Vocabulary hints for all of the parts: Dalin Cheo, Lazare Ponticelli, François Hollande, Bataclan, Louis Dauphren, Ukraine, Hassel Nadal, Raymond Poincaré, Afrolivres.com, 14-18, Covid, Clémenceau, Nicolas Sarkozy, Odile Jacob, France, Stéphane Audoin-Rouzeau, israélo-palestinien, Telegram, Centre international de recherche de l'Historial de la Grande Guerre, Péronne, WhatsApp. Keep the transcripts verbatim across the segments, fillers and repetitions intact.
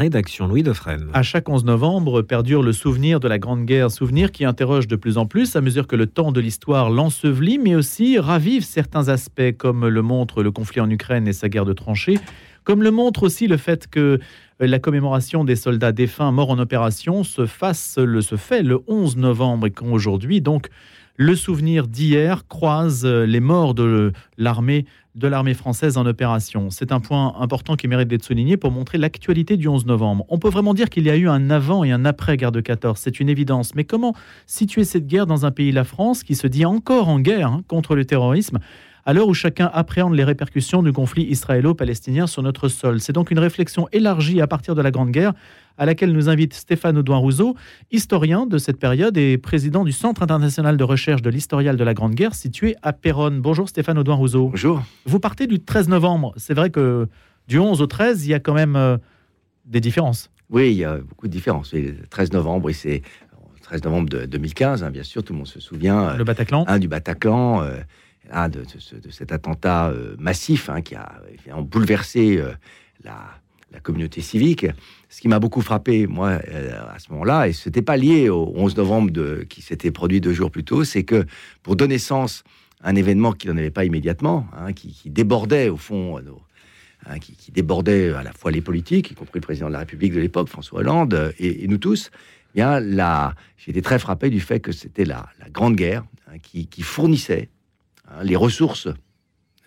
Rédaction Louis Dauphren. À chaque onze novembre perdure le souvenir de la Grande Guerre, souvenir qui interroge de plus en plus à mesure que le temps de l'histoire l'ensevelit, mais aussi ravive certains aspects, comme le montre le conflit en Ukraine et sa guerre de tranchées, comme le montre aussi le fait que la commémoration des soldats défunts morts en opération se, fasse, le, se fait le onze novembre et qu'aujourd'hui, donc, le souvenir d'hier croise les morts de l'armée, de l'armée française en opération. C'est un point important qui mérite d'être souligné pour montrer l'actualité du onze novembre. On peut vraiment dire qu'il y a eu un avant et un après guerre de quatorze, c'est une évidence. Mais comment situer cette guerre dans un pays, la France, qui se dit encore en guerre hein, contre le terrorisme, à l'heure où chacun appréhende les répercussions du conflit israélo-palestinien sur notre sol? C'est donc une réflexion élargie à partir de la Grande Guerre, à laquelle nous invite Stéphane Audoin-Rouzeau, historien de cette période et président du Centre international de recherche de l'Historial de la Grande Guerre, situé à Péronne. Bonjour Stéphane Audoin-Rouzeau. Bonjour. Vous partez du treize novembre. C'est vrai que du onze au treize, il y a quand même euh, des différences. Oui, il y a beaucoup de différences. Et le treize novembre, et c'est le treize novembre de deux mille quinze, hein, bien sûr, tout le monde se souvient. Euh, le Bataclan. Un hein, du Bataclan, euh, hein, de, de, de cet attentat euh, massif hein, qui a évidemment bouleversé euh, la... la communauté civique. Ce qui m'a beaucoup frappé, moi, euh, à ce moment-là, et ce n'était pas lié au onze novembre de, qui s'était produit deux jours plus tôt, c'est que, pour donner sens à un événement qui n'en avait pas immédiatement, hein, qui, qui débordait, au fond, nos, hein, qui, qui débordait à la fois les politiques, y compris le président de la République de l'époque, François Hollande, et, et nous tous, eh bien, la, j'ai été très frappé du fait que c'était la, la Grande Guerre hein, qui, qui fournissait hein, les ressources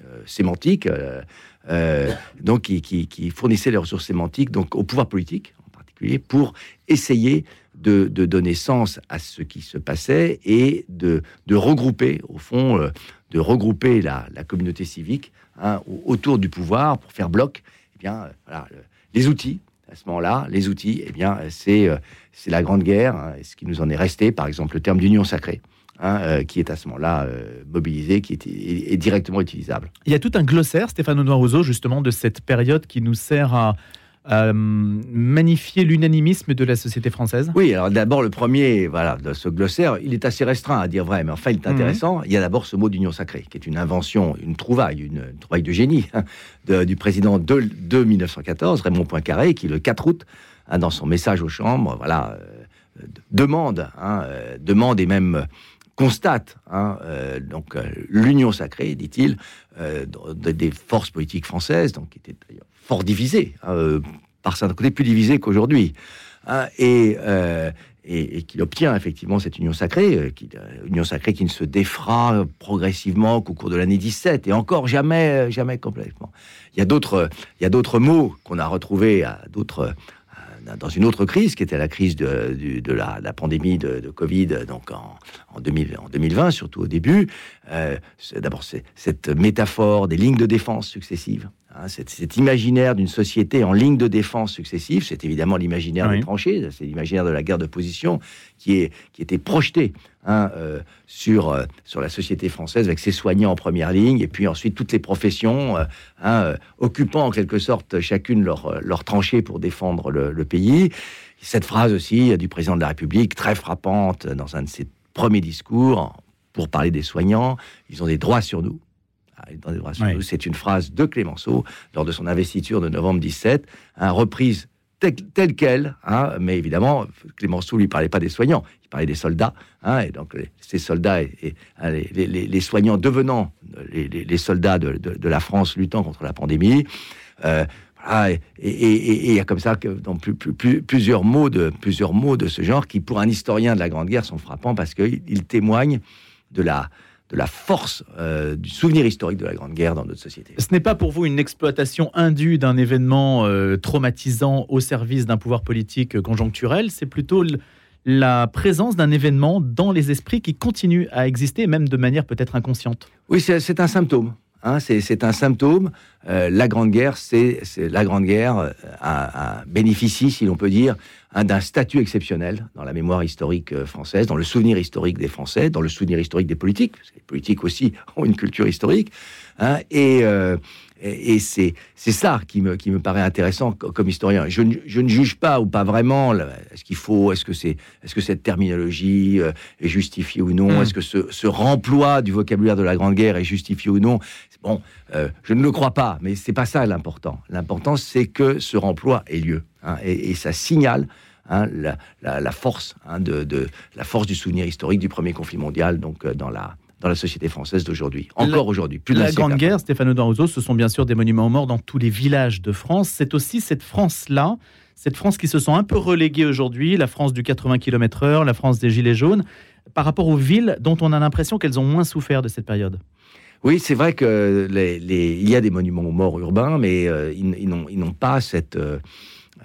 Euh, sémantique, euh, euh, donc qui, qui, qui fournissait les ressources sémantiques donc au pouvoir politique en particulier pour essayer de, de donner sens à ce qui se passait et de, de regrouper au fond, euh, de regrouper la, la communauté civique hein, autour du pouvoir pour faire bloc. Eh bien, euh, voilà, le, les outils à ce moment-là, les outils, eh bien, c'est euh, c'est la Grande Guerre. Hein, et ce qui nous en est resté, par exemple, le terme d'union sacrée. Hein, euh, qui est à ce moment-là euh, mobilisé, qui est, est, est directement utilisable. Il y a tout un glossaire, Stéphane Audoin-Rouzeau, justement, de cette période qui nous sert à, à magnifier l'unanimisme de la société française. Oui, alors d'abord, le premier, voilà, de ce glossaire, il est assez restreint, à dire vrai, mais enfin, il est intéressant. Mmh. Il y a d'abord ce mot d'union sacrée, qui est une invention, une trouvaille, une, une trouvaille de génie, hein, de, du président de, de dix-neuf cent quatorze, Raymond Poincaré, qui, le quatre août, hein, dans son message aux chambres, voilà, euh, demande, hein, euh, demande et même constate hein, euh, donc euh, l'union sacrée, dit-il, euh, de, des forces politiques françaises, donc qui étaient d'ailleurs fort divisées, hein, par certains côtés plus divisées qu'aujourd'hui, hein, et, euh, et, et qu'il obtient effectivement cette union sacrée, euh, qui, euh, union sacrée qui ne se défera progressivement qu'au cours de l'année dix-sept et encore jamais, jamais complètement. Il y a d'autres, il y a d'autres mots qu'on a retrouvés à d'autres. Dans une autre crise, qui était la crise de, de, de, la, de la pandémie de, de Covid, donc en, en, deux mille, en deux mille vingt, surtout au début. Euh, c'est, d'abord, c'est, cette métaphore des lignes de défense successives, hein, cet, cet imaginaire d'une société en lignes de défense successives, c'est évidemment l'imaginaire oui. des tranchées, c'est l'imaginaire de la guerre de position qui, est, qui était projeté hein, euh, sur, euh, sur la société française, avec ses soignants en première ligne, et puis ensuite toutes les professions euh, hein, euh, occupant en quelque sorte chacune leur, leur tranchée pour défendre le, le pays. Cette phrase aussi du président de la République, très frappante dans un de ses premiers discours, pour parler des soignants, ils ont des droits sur nous. Dans les droits sur oui. nous, c'est une phrase de Clémenceau lors de son investiture de novembre dix-sept, hein, reprise telle, telle quelle, hein, mais évidemment, Clémenceau lui parlait pas des soignants, il parlait des soldats, hein, et donc les, ces soldats et, et les, les, les soignants devenant les, les, les soldats de, de, de la France luttant contre la pandémie. Euh, Ah, et il y a comme ça que, dans plus, plus, plusieurs, mots de, plusieurs mots de ce genre qui, pour un historien de la Grande Guerre, sont frappants parce qu'ils témoignent de la, de la force euh, du souvenir historique de la Grande Guerre dans notre société. Ce n'est pas pour vous une exploitation indue d'un événement euh, traumatisant au service d'un pouvoir politique conjoncturel, c'est plutôt l- la présence d'un événement dans les esprits qui continue à exister, même de manière peut-être inconsciente. Oui, c'est, c'est un symptôme. Hein, c'est, c'est un symptôme. Euh, la Grande Guerre, c'est, c'est la Grande Guerre euh, a, a bénéficie, si l'on peut dire, hein, d'un statut exceptionnel dans la mémoire historique euh, française, dans le souvenir historique des Français, dans le souvenir historique des politiques, parce que les politiques aussi ont une culture historique. Hein, et euh, et, et c'est, c'est ça qui me, qui me paraît intéressant comme historien. Je, je ne juge pas ou pas vraiment. Là, est-ce qu'il faut, est-ce que c'est, est-ce que cette terminologie euh, est justifiée ou non ? Mmh. Est-ce que ce, ce remploi du vocabulaire de la Grande Guerre est justifié ou non ? Bon, euh, je ne le crois pas. pas, mais c'est pas ça l'important. L'important, c'est que ce remploi ait lieu, hein, et, et ça signale hein, la, la, la force hein, de, de la force du souvenir historique du premier conflit mondial, donc dans la dans la société française d'aujourd'hui, encore la, aujourd'hui. Plus la Grande Guerre, Stéphane Audoin-Rouzeau, ce sont bien sûr des monuments aux morts dans tous les villages de France. C'est aussi cette France-là, cette France qui se sent un peu reléguée aujourd'hui, la France du quatre-vingts kilomètres heure, la France des Gilets jaunes, par rapport aux villes dont on a l'impression qu'elles ont moins souffert de cette période. Oui, c'est vrai que les, les, il y a des monuments aux morts urbains, mais euh, ils, ils, n'ont, ils n'ont pas cette, euh,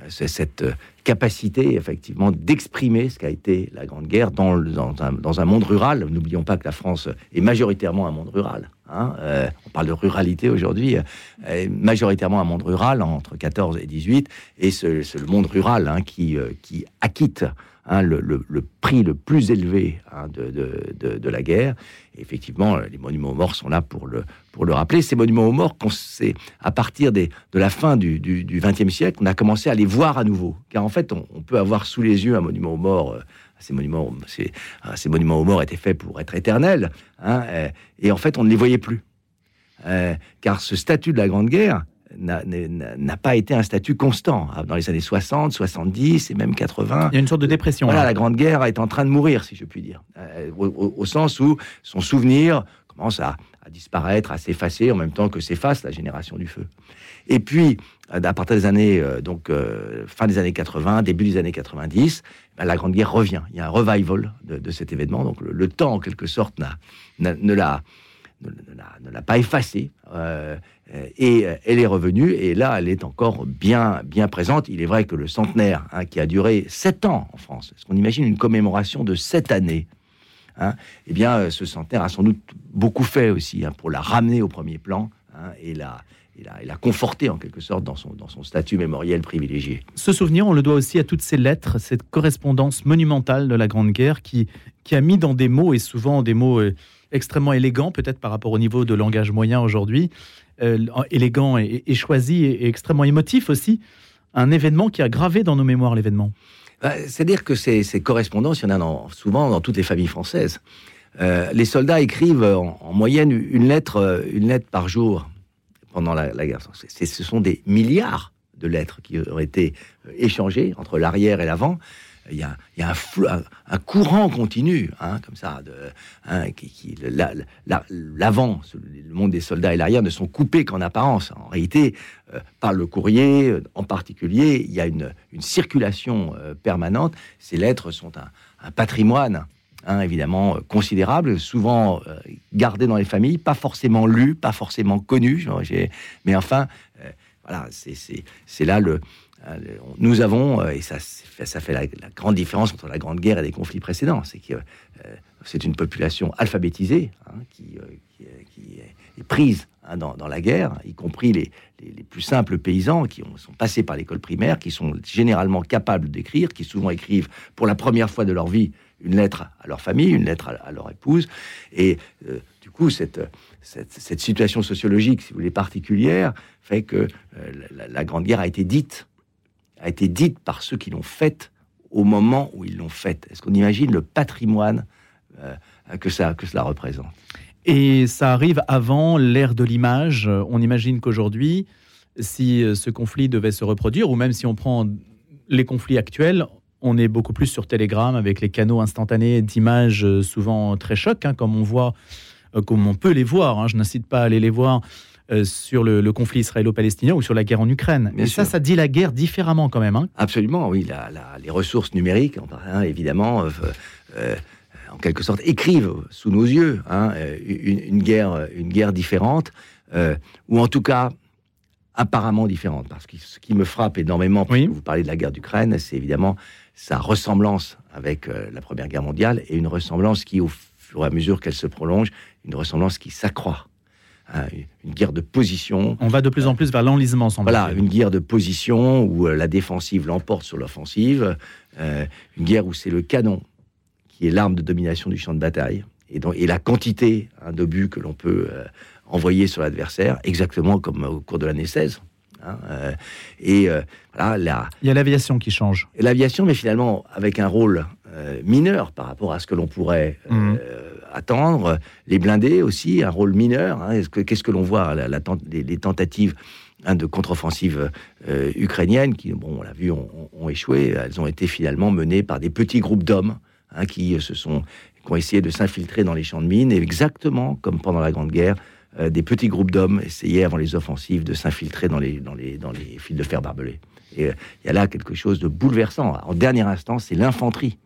cette capacité, effectivement, d'exprimer ce qu'a été la Grande Guerre dans, dans, un, dans un monde rural. N'oublions pas que la France est majoritairement un monde rural. Hein. Euh, on parle de ruralité aujourd'hui, euh, majoritairement un monde rural, entre quatorze et dix-huit, et c'est, c'est le monde rural hein, qui, euh, qui acquitte Hein, le, le, le prix le plus élevé hein, de, de, de, de la guerre. Et effectivement, les monuments aux morts sont là pour le, pour le rappeler. Ces monuments aux morts, qu'on sait, à partir des, de la fin du vingtième siècle, on a commencé à les voir à nouveau. Car en fait, on, on peut avoir sous les yeux un monument aux morts. Euh, ces, monuments, ces, hein, ces monuments aux morts étaient faits pour être éternels. Hein, euh, et en fait, on ne les voyait plus. Euh, car ce statut de la Grande Guerre N'a, n'a, n'a pas été un statut constant. Dans les années soixante, soixante-dix et même quatre-vingts... Il y a une sorte de dépression. Voilà, hein. La Grande Guerre est en train de mourir, si je puis dire. Euh, au, au sens où son souvenir commence à, à disparaître, à s'effacer, en même temps que s'efface la génération du feu. Et puis, à partir des années... Euh, donc, euh, fin des années quatre-vingts, début des années quatre-vingt-dix, ben, la Grande Guerre revient. Il y a un revival de, de cet événement. Donc, le, le temps, en quelque sorte, n'a, n'a, ne l'a... Ne, ne, l'a, ne l'a pas effacée, euh, et euh, elle est revenue, et là, elle est encore bien, bien présente. Il est vrai que le centenaire, hein, qui a duré sept ans en France, est-ce qu'on imagine une commémoration de sept années, hein, eh bien, ce centenaire a sans doute beaucoup fait aussi, hein, pour la ramener au premier plan, hein, et la... Il a, il a conforté en quelque sorte dans son, dans son statut mémoriel privilégié. Ce souvenir, on le doit aussi à toutes ces lettres, cette correspondance monumentale de la Grande Guerre qui, qui a mis dans des mots, et souvent des mots euh, extrêmement élégants, peut-être par rapport au niveau de langage moyen aujourd'hui, euh, élégant et, et choisi et, et extrêmement émotif aussi, un événement qui a gravé dans nos mémoires l'événement. Bah, c'est-à-dire que ces, ces correspondances, il y en a dans, souvent dans toutes les familles françaises. Euh, les soldats écrivent en, en moyenne une lettre, une lettre par jour pendant la, la guerre. C'est, ce sont des milliards de lettres qui ont été échangées entre l'arrière et l'avant. Il y a, il y a un, flou, un, un courant continu, hein, comme ça, de, hein, qui, qui, la, la, l'avant, le monde des soldats et l'arrière ne sont coupés qu'en apparence. En réalité, euh, par le courrier en particulier, il y a une, une circulation euh, permanente. Ces lettres sont un, un patrimoine, Hein, évidemment euh, considérable, souvent euh, gardé dans les familles, pas forcément lu, pas forcément connu, genre, j'ai... mais enfin, euh, voilà, c'est, c'est, c'est là le... Euh, le nous avons, euh, et ça, ça fait la, la grande différence entre la Grande Guerre et les conflits précédents, c'est que euh, c'est une population alphabétisée, hein, qui, euh, qui, euh, qui est prise hein, dans, dans la guerre, y compris les, les, les plus simples paysans qui ont, sont passés par l'école primaire, qui sont généralement capables d'écrire, qui souvent écrivent pour la première fois de leur vie une lettre à leur famille, une lettre à leur épouse. Et euh, du coup, cette, cette, cette situation sociologique, si vous voulez, particulière, fait que euh, la, la Grande Guerre a été dite, a été dite par ceux qui l'ont faite au moment où ils l'ont faite. Est-ce qu'on imagine le patrimoine euh, que, ça, que cela représente ? Et ça arrive avant l'ère de l'image. On imagine qu'aujourd'hui, si ce conflit devait se reproduire, ou même si on prend les conflits actuels, on est beaucoup plus sur Telegram avec les canaux instantanés d'images souvent très chocs, hein, comme on voit, euh, comme on peut les voir. Hein, je n'incite pas à aller les voir euh, sur le, le conflit israélo-palestinien ou sur la guerre en Ukraine. Mais ça, ça dit la guerre différemment quand même. Hein. Absolument, oui. La, la, les ressources numériques, hein, évidemment, euh, euh, en quelque sorte, écrivent sous nos yeux hein, une, une, guerre, une guerre différente, euh, ou en tout cas apparemment différente. Parce que ce qui me frappe énormément, parce oui. que vous parlez de la guerre d'Ukraine, c'est évidemment sa ressemblance avec euh, la Première Guerre mondiale, et une ressemblance qui, au fur et à mesure qu'elle se prolonge, une ressemblance qui s'accroît. Hein, une guerre de position. On va de plus en plus vers l'enlisement, sans Voilà, dire. Une guerre de position où euh, la défensive l'emporte sur l'offensive, euh, une guerre où c'est le canon qui est l'arme de domination du champ de bataille, et, donc, et la quantité hein, d'obus que l'on peut euh, envoyer sur l'adversaire, exactement comme au cours de l'année seize. Hein, euh, et euh, voilà, la... Il y a l'aviation qui change. L'aviation, mais finalement avec un rôle euh, mineur par rapport à ce que l'on pourrait euh, mmh. attendre. Les blindés aussi, un rôle mineur. Hein. Est-ce que, qu'est-ce que l'on voit, la, la, les, les tentatives hein, de contre-offensive euh, ukrainienne, qui, bon, on l'a vu, ont, ont échoué. Elles ont été finalement menées par des petits groupes d'hommes hein, qui se sont, qui ont essayé de s'infiltrer dans les champs de mines, et exactement comme pendant la Grande Guerre, euh, des petits groupes d'hommes essayaient avant les offensives de s'infiltrer dans les, dans les, dans les fils de fer barbelés. Et il euh, y a là quelque chose de bouleversant. En dernière instance, c'est l'infanterie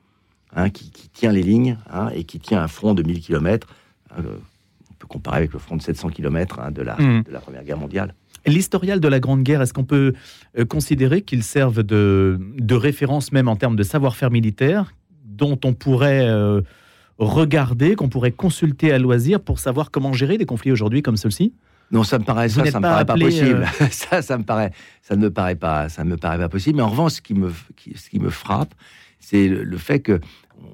hein, qui, qui tient les lignes hein, et qui tient un front de mille kilomètres. Hein, on peut comparer avec le front de sept cents kilomètres hein, de, la, mmh. de la Première Guerre mondiale. L'historial de la Grande Guerre, est-ce qu'on peut euh, considérer qu'il serve de, de référence même en termes de savoir-faire militaire, dont on pourrait euh, regarder, qu'on pourrait consulter à loisir pour savoir comment gérer des conflits aujourd'hui comme ceux-ci ? Non, ça me paraît, ça, ça me paraît pas possible. Euh... ça, ça me paraît, ça ne me paraît pas, ça me paraît pas possible. Mais en revanche, ce qui me, qui, ce qui me frappe, c'est le, le fait que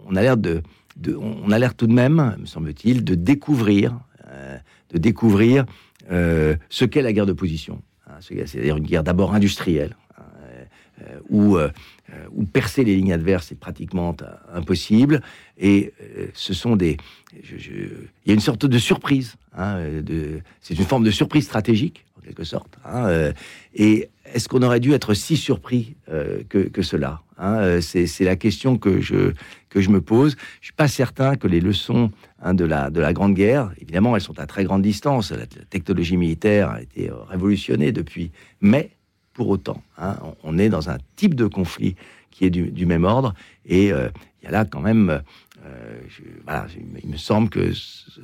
on a l'air de, de, on a l'air tout de même, me semble-t-il, de découvrir, euh, de découvrir euh, ce qu'est la guerre de position. Hein, c'est-à-dire une guerre d'abord industrielle, hein, euh, où, euh, où percer les lignes adverses est pratiquement impossible. Et euh, ce sont des, je, je... il y a une sorte de surprise. Hein, de, c'est une forme de surprise stratégique, en quelque sorte. Hein, euh, et est-ce qu'on aurait dû être si surpris euh, que, que cela hein, euh, c'est, c'est la question que je, que je me pose. Je ne suis pas certain que les leçons hein, de, la, de la Grande Guerre, évidemment, elles sont à très grande distance. La, la technologie militaire a été révolutionnée depuis. Mais, pour autant, hein, on, on est dans un type de conflit qui est du, du même ordre. Et il euh, y a là quand même... Euh, je, voilà, je, il me semble que... Ce,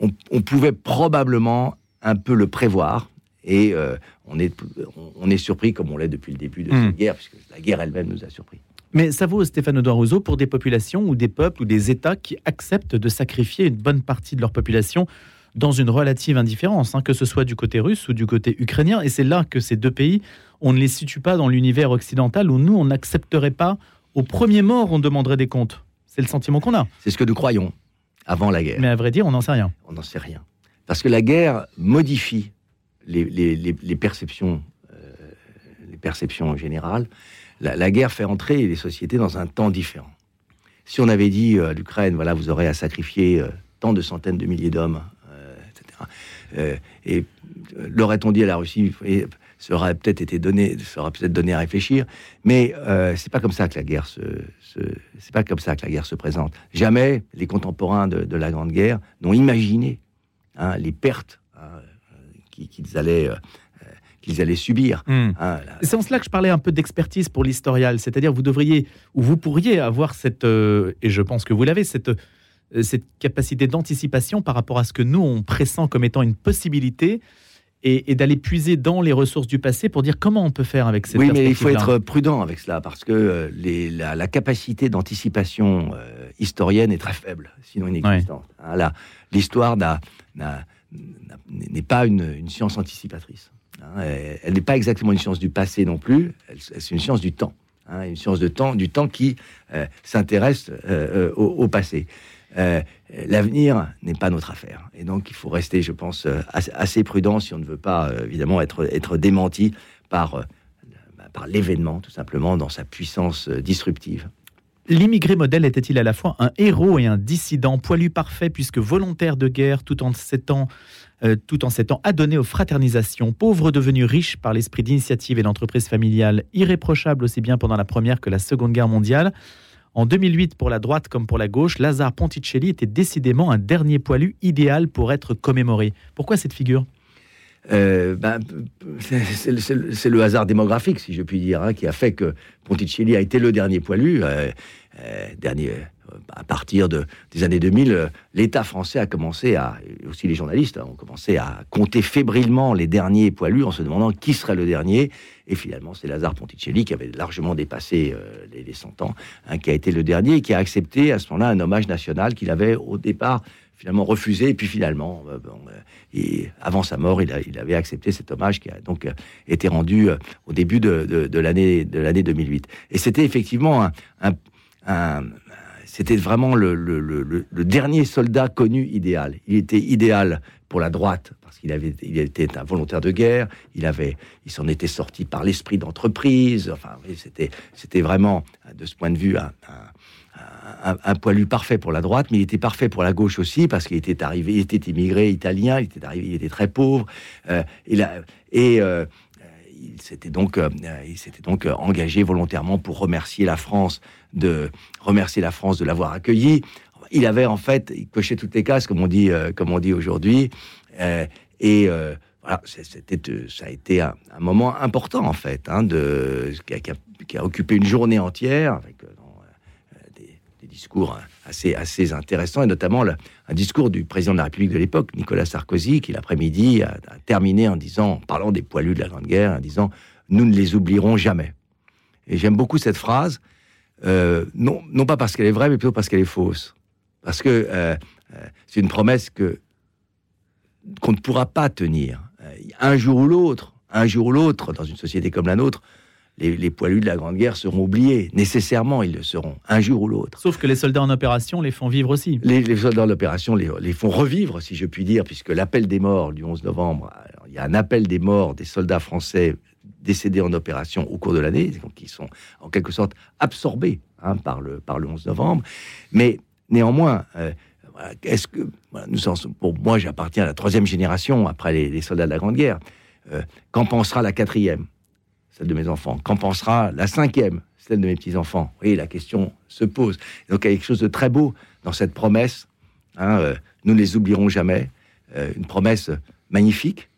On, on pouvait probablement un peu le prévoir, et euh, on, est, on, on est surpris comme on l'est depuis le début de mmh. cette guerre, puisque la guerre elle-même nous a surpris. Mais ça vaut, Stéphane Audoin-Rouzeau, pour des populations ou des peuples ou des États qui acceptent de sacrifier une bonne partie de leur population dans une relative indifférence, hein, que ce soit du côté russe ou du côté ukrainien. Et c'est là que ces deux pays, on ne les situe pas dans l'univers occidental, où nous, on n'accepterait pas, au premier mort, on demanderait des comptes. C'est le sentiment qu'on a. C'est ce que nous croyons. Avant la guerre. Mais à vrai dire, on n'en sait rien. On n'en sait rien. Parce que la guerre modifie les, les, les, les perceptions, euh, les perceptions générales. La, la guerre fait entrer les sociétés dans un temps différent. Si on avait dit euh, à l'Ukraine, voilà, vous aurez à sacrifier euh, tant de centaines de milliers d'hommes, euh, et cetera. Euh, et euh, l'aurait-on dit à la Russie, et, ça aurait peut-être été donné, ça aurait peut-être donné à réfléchir. Mais euh, c'est pas comme ça que la guerre se, se, c'est pas comme ça que la guerre se présente. Jamais les contemporains de, de la Grande Guerre n'ont imaginé hein, les pertes hein, qu'ils allaient, euh, qu'ils allaient subir. Mmh. Hein, la... C'est en cela que je parlais un peu d'expertise pour l'historial, c'est-à-dire vous devriez ou vous pourriez avoir cette, euh, et je pense que vous l'avez, cette, euh, cette capacité d'anticipation par rapport à ce que nous on pressent comme étant une possibilité. Et, et d'aller puiser dans les ressources du passé pour dire comment on peut faire avec cette perspective-là. Oui, mais il faut être prudent avec cela, parce que euh, les, la, la capacité d'anticipation euh, historienne est très faible, sinon inexistante. Ouais. Hein, là, l'histoire n'a, n'a, n'a, n'est pas une, une science anticipatrice. Hein, elle, elle n'est pas exactement une science du passé non plus, elle, c'est une science du temps. Hein, une science de temps, du temps qui euh, s'intéresse euh, au, au passé. Euh, l'avenir n'est pas notre affaire, et donc il faut rester, je pense, assez prudent si on ne veut pas évidemment être, être démenti par, par l'événement, tout simplement, dans sa puissance disruptive. L'immigré modèle était-il à la fois un héros et un dissident, poilu parfait puisque volontaire de guerre, tout en s'étant, euh, tout en s'étant adonné aux fraternisations, pauvre devenu riche par l'esprit d'initiative et l'entreprise familiale, irréprochable aussi bien pendant la Première que la Seconde Guerre mondiale. En deux mille huit, pour la droite comme pour la gauche, Lazare Ponticelli était décidément un dernier poilu idéal pour être commémoré. Pourquoi cette figure ? euh, ben, c'est, c'est, c'est, c'est le hasard démographique, si je puis dire, hein, qui a fait que Ponticelli a été le dernier poilu. Euh, euh, dernier, euh, à partir de, des années deux mille, euh, l'État français a commencé à, et aussi les journalistes, hein, ont commencé à compter fébrilement les derniers poilus en se demandant qui serait le dernier. Et finalement, c'est Lazare Ponticelli qui avait largement dépassé euh, les, les cent ans, hein, qui a été le dernier et qui a accepté à ce moment-là un hommage national qu'il avait au départ finalement refusé. Et puis finalement, euh, bon, euh, et avant sa mort, il, a, il avait accepté cet hommage qui a donc euh, été rendu euh, au début de, de, de, l'année, de l'année deux mille huit. Et c'était effectivement un, un, un, c'était vraiment le, le, le, le dernier soldat connu idéal. Il était idéal pour la droite, parce qu'il avait, il était un volontaire de guerre, il, avait, il s'en était sorti par l'esprit d'entreprise, enfin, c'était, c'était vraiment, de ce point de vue, un, un, un, un poilu parfait pour la droite, mais il était parfait pour la gauche aussi, parce qu'il était arrivé, il était immigré italien, il était, arrivé, il était très pauvre, euh, il a, et... Euh, Il s'était donc, euh, il s'était donc engagé volontairement pour remercier la France de remercier la France de l'avoir accueilli. Il avait en fait, il cochait toutes les cases, comme on dit, euh, comme on dit aujourd'hui. Euh, et euh, voilà, c'était, ça a été un, un moment important en fait, hein, de qui a, qui a, qui a occupé une journée entière avec euh, des, des discours assez, assez intéressants et notamment le, un discours du président de la République de l'époque, Nicolas Sarkozy, qui l'après-midi a, a terminé en disant, en parlant des poilus de la Grande Guerre, en disant « nous ne les oublierons jamais ». Et j'aime beaucoup cette phrase, euh, non, non pas parce qu'elle est vraie, mais plutôt parce qu'elle est fausse. Parce que euh, euh, c'est une promesse que, qu'on ne pourra pas tenir. Un jour ou l'autre, un jour ou l'autre, dans une société comme la nôtre, Les, les poilus de la Grande Guerre seront oubliés. Nécessairement, ils le seront, un jour ou l'autre. Sauf que les soldats en opération les font vivre aussi. Les, les soldats en opération les, les font revivre, si je puis dire, puisque l'appel des morts du onze novembre, alors, il y a un appel des morts des soldats français décédés en opération au cours de l'année, qui sont en quelque sorte absorbés hein, par, le, par le onze novembre. Mais néanmoins... Euh, est-ce que, voilà, nous en, pour moi, j'appartiens à la troisième génération, après les, les soldats de la Grande Guerre. Euh, qu'en pensera la quatrième ? Celle de mes enfants. Qu'en pensera la cinquième, celle de mes petits-enfants ? Oui, la question se pose. Donc, il y a quelque chose de très beau dans cette promesse. Hein, euh, nous ne les oublierons jamais. Euh, une promesse magnifique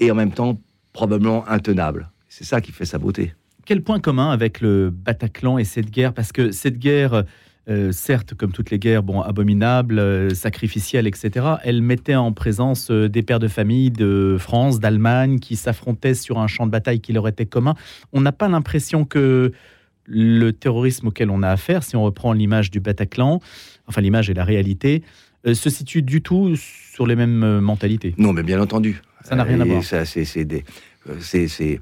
et en même temps probablement intenable. C'est ça qui fait sa beauté. Quel point commun avec le Bataclan et cette guerre ? Parce que cette guerre, euh, certes, comme toutes les guerres, bon, abominables, euh, sacrificielles, et cetera, elle mettait en présence euh, des pères de famille de France, d'Allemagne, qui s'affrontaient sur un champ de bataille qui leur était commun. On n'a pas l'impression que le terrorisme auquel on a affaire, si on reprend l'image du Bataclan, enfin l'image et la réalité, euh, se situe du tout sur les mêmes euh, mentalités. Non, mais bien entendu. Ça n'a rien euh, à voir. Ça, c'est... c'est, des, euh, c'est, c'est...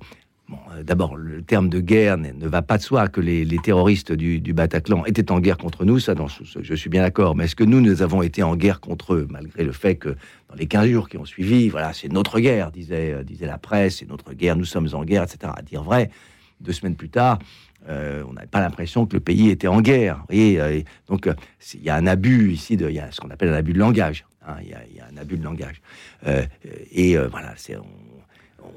Bon, d'abord, le terme de guerre ne, ne va pas de soi, que les, les terroristes du, du Bataclan étaient en guerre contre nous, ça, dans, je suis bien d'accord, mais est-ce que nous, nous avons été en guerre contre eux, malgré le fait que, dans les quinze jours qui ont suivi, voilà, c'est notre guerre, disait, disait la presse, c'est notre guerre, nous sommes en guerre, et cetera. À dire vrai, deux semaines plus tard, euh, on n'avait pas l'impression que le pays était en guerre. Vous voyez, euh, donc, il y a un abus ici, de, il y a ce qu'on appelle un abus de langage. Hein, il y a, il y a un abus de langage. Euh, et euh, voilà, c'est... On,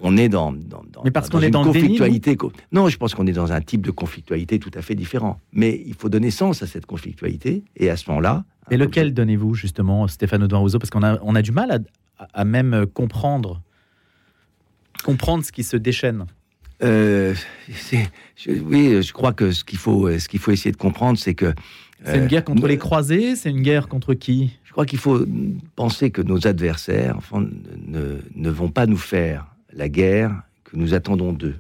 On est dans, dans, dans, Mais parce dans qu'on une est dans conflictualité. Déni, non, je pense qu'on est dans un type de conflictualité tout à fait différent. Mais il faut donner sens à cette conflictualité, et à ce moment-là... Et lequel objet... donnez-vous, justement, Stéphane Audoin-Rouzeau ? Parce qu'on a, on a du mal à, à même comprendre, comprendre ce qui se déchaîne. Euh, c'est, je, oui, je crois que ce qu'il faut, ce qu'il faut essayer de comprendre, c'est que... C'est une guerre contre euh, les croisés ? C'est une guerre contre qui ? Je crois qu'il faut penser que nos adversaires enfin, ne, ne vont pas nous faire la guerre que nous attendons d'eux.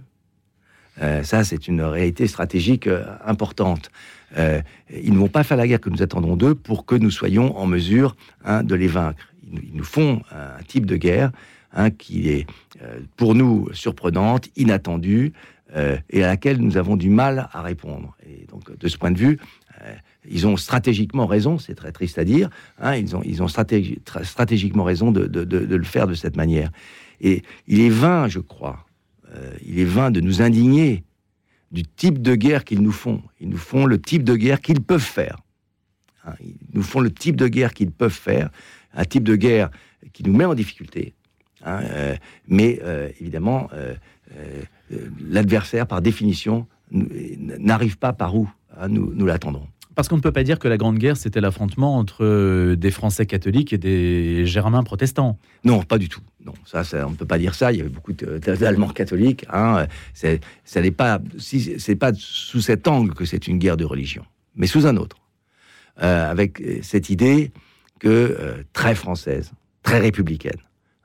Euh, ça, c'est une réalité stratégique euh, importante. Euh, ils ne vont pas faire la guerre que nous attendons d'eux pour que nous soyons en mesure hein, de les vaincre. Ils, ils nous font un type de guerre hein, qui est, euh, pour nous, surprenante, inattendue, euh, et à laquelle nous avons du mal à répondre. Et donc, de ce point de vue... Euh, Ils ont stratégiquement raison, c'est très triste à dire, hein, ils ont, ils ont stratégi- tra- stratégiquement raison de, de, de, de le faire de cette manière. Et il est vain, je crois, euh, il est vain de nous indigner du type de guerre qu'ils nous font. Ils nous font le type de guerre qu'ils peuvent faire. Hein, ils nous font le type de guerre qu'ils peuvent faire, un type de guerre qui nous met en difficulté. Hein, euh, mais euh, évidemment, euh, euh, l'adversaire, par définition, n'arrive pas par où hein, nous, nous l'attendons. Parce qu'on ne peut pas dire que la Grande Guerre, c'était l'affrontement entre des Français catholiques et des Germains protestants. Non, pas du tout. Non, ça, ça on ne peut pas dire ça. Il y avait beaucoup d'Allemands catholiques. Hein. C'est, ça n'est pas, si, c'est pas sous cet angle que c'est une guerre de religion, mais sous un autre. Euh, avec cette idée que, euh, très française, très républicaine,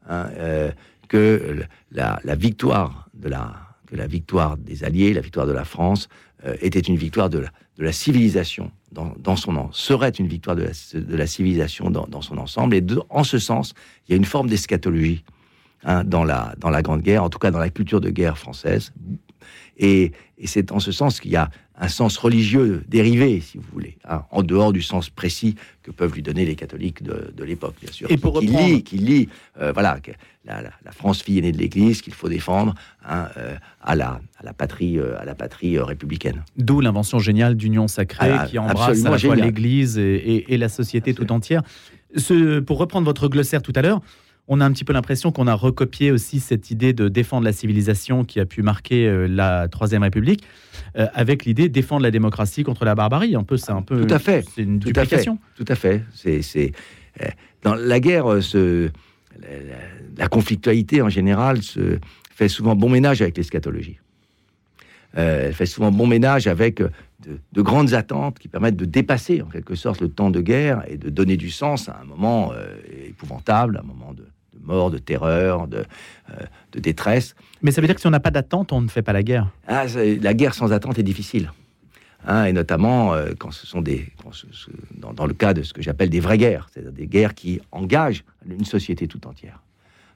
hein, euh, que la, la victoire de la... que la victoire des Alliés, la victoire de la France, euh, était une victoire de la, de la civilisation dans, dans son ensemble, serait une victoire de la, de la civilisation dans, dans son ensemble. Et de, en ce sens, il y a une forme d'eschatologie hein, dans, la, dans la Grande Guerre, en tout cas dans la culture de guerre française. Et, et c'est en ce sens qu'il y a un sens religieux dérivé, si vous voulez, hein, en dehors du sens précis que peuvent lui donner les catholiques de, de l'époque, bien sûr. Et pour qui, reprendre... lit, qui lit, euh, voilà, que la, la, la France fille aînée de l'Église, qu'il faut défendre hein, euh, à, la, à la patrie, euh, à la patrie euh, républicaine. D'où l'invention géniale d'Union Sacrée, ah, qui embrasse à la fois l'Église et, et, et la société absolument. Tout entière. Ce, pour reprendre votre glossaire tout à l'heure, on a un petit peu l'impression qu'on a recopié aussi cette idée de défendre la civilisation qui a pu marquer la Troisième République, euh, avec l'idée de défendre la démocratie contre la barbarie. Un peu, c'est un peu. Tout à fait. C'est une duplication. Tout à fait. Tout à fait. C'est, c'est euh, dans la guerre, ce, la, la conflictualité en général se fait souvent bon ménage avec l'eschatologie. Euh, elle fait souvent bon ménage avec de, de grandes attentes qui permettent de dépasser en quelque sorte le temps de guerre et de donner du sens à un moment euh, épouvantable, à un moment de mort, de terreur, de, euh, de détresse. Mais ça veut dire que si on n'a pas d'attente, on ne fait pas la guerre. Ah, la guerre sans attente est difficile. Hein, et notamment euh, quand ce sont des, quand ce, ce, dans, dans le cas de ce que j'appelle des vraies guerres, c'est-à-dire des guerres qui engagent une société tout entière.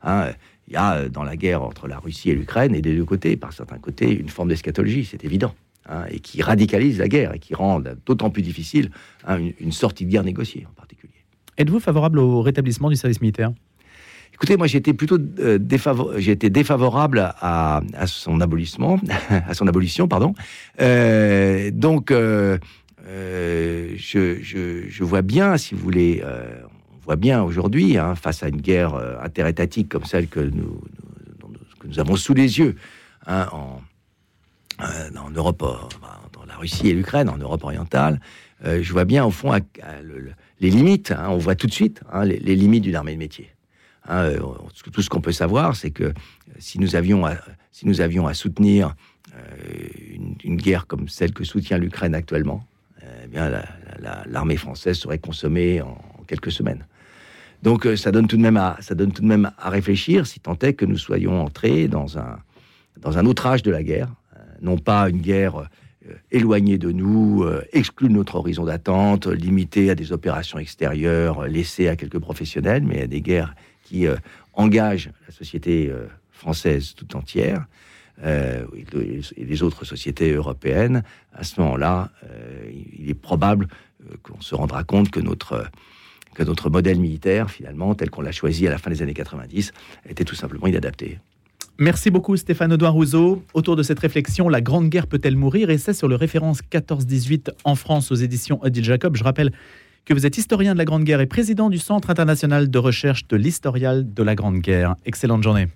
Hein, il y a dans la guerre entre la Russie et l'Ukraine, et des deux côtés, par certains côtés, une forme d'eschatologie, c'est évident, hein, et qui radicalise la guerre, et qui rend d'autant plus difficile hein, une, une sortie de guerre négociée en particulier. Êtes-vous favorable au rétablissement du service militaire ? Écoutez, moi j'étais plutôt euh, défavor... j'étais défavorable à, à son abolissement, à son abolition, pardon. Euh, donc, euh, euh, je, je, je vois bien, si vous voulez, euh, on voit bien aujourd'hui, hein, face à une guerre euh, interétatique comme celle que nous, nous, que nous avons sous les yeux hein, en, euh, en Europe, dans la Russie et l'Ukraine, en Europe orientale. Euh, je vois bien au fond à, à le, le, les limites. Hein, on voit tout de suite hein, les, les limites d'une armée de métier. Hein, tout ce qu'on peut savoir, c'est que si nous avions à, si nous avions à soutenir euh, une, une guerre comme celle que soutient l'Ukraine actuellement, eh bien la, la, l'armée française serait consommée en, en quelques semaines. Donc ça donne tout de même à ça donne tout de même à réfléchir, si tant est que nous soyons entrés dans un dans un autre âge de la guerre, euh, non pas une guerre euh, éloignée de nous, euh, exclue de notre horizon d'attente, limitée à des opérations extérieures, euh, laissée à quelques professionnels, mais à des guerres qui euh, engage la société euh, française tout entière euh, et les autres sociétés européennes. À ce moment-là, euh, il est probable euh, qu'on se rendra compte que notre, que notre modèle militaire, finalement, tel qu'on l'a choisi à la fin des années quatre-vingt-dix, était tout simplement inadapté. Merci beaucoup Stéphane Audoin-Rouzeau. Autour de cette réflexion, La Grande Guerre peut-elle mourir ? Essai sur le référent quatorze dix-huit en France aux éditions Odile Jacob. Je rappelle que vous êtes historien de la Grande Guerre et président du Centre international de recherche de l'Historial de la Grande Guerre. Excellente journée.